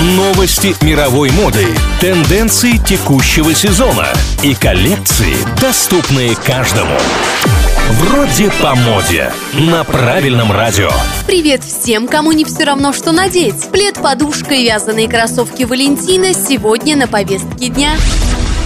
новости мировой моды, тенденции текущего сезона и коллекции, доступные каждому. Вроде по моде. На правильном радио. Привет всем, кому не все равно, что надеть. Плед, подушка и вязаные кроссовки Валентино сегодня на повестке дня.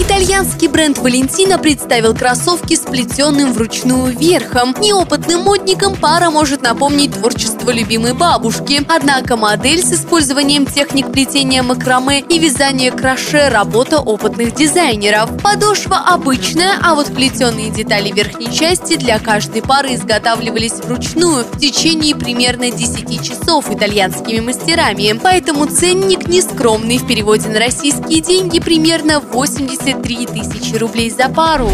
Итальянский бренд Валентино представил кроссовки с плетеным вручную верхом. Неопытным модникам пара может напомнить творчество любимой бабушки. Однако модель с использованием техник плетения макраме и вязания краше – работа опытных дизайнеров. Подошва обычная, а вот плетеные детали верхней части для каждой пары изготавливались вручную в течение примерно 10 часов итальянскими мастерами. Поэтому ценник нескромный, в переводе на российские деньги примерно 83 тысячи рублей за пару.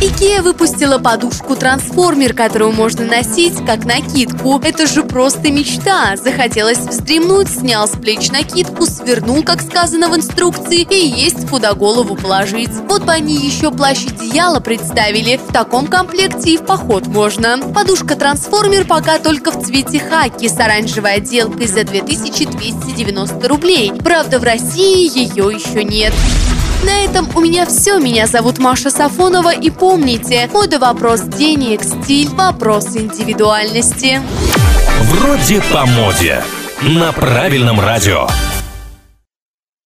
Ikea выпустила подушку-трансформер, которую можно носить как накидку. Это же просто мечта! Захотелось вздремнуть, снял с плеч накидку, свернул, как сказано в инструкции, и есть куда голову положить. Вот бы они еще плащ-одеяло представили. В таком комплекте и в поход можно. Подушка-трансформер пока только в цвете хаки с оранжевой отделкой за 2290 рублей. Правда, в России ее еще нет. На этом у меня все. Меня зовут Маша Сафонова. И помните, мода – вопрос денег, стиль – вопрос индивидуальности. Вроде по моде. На правильном радио.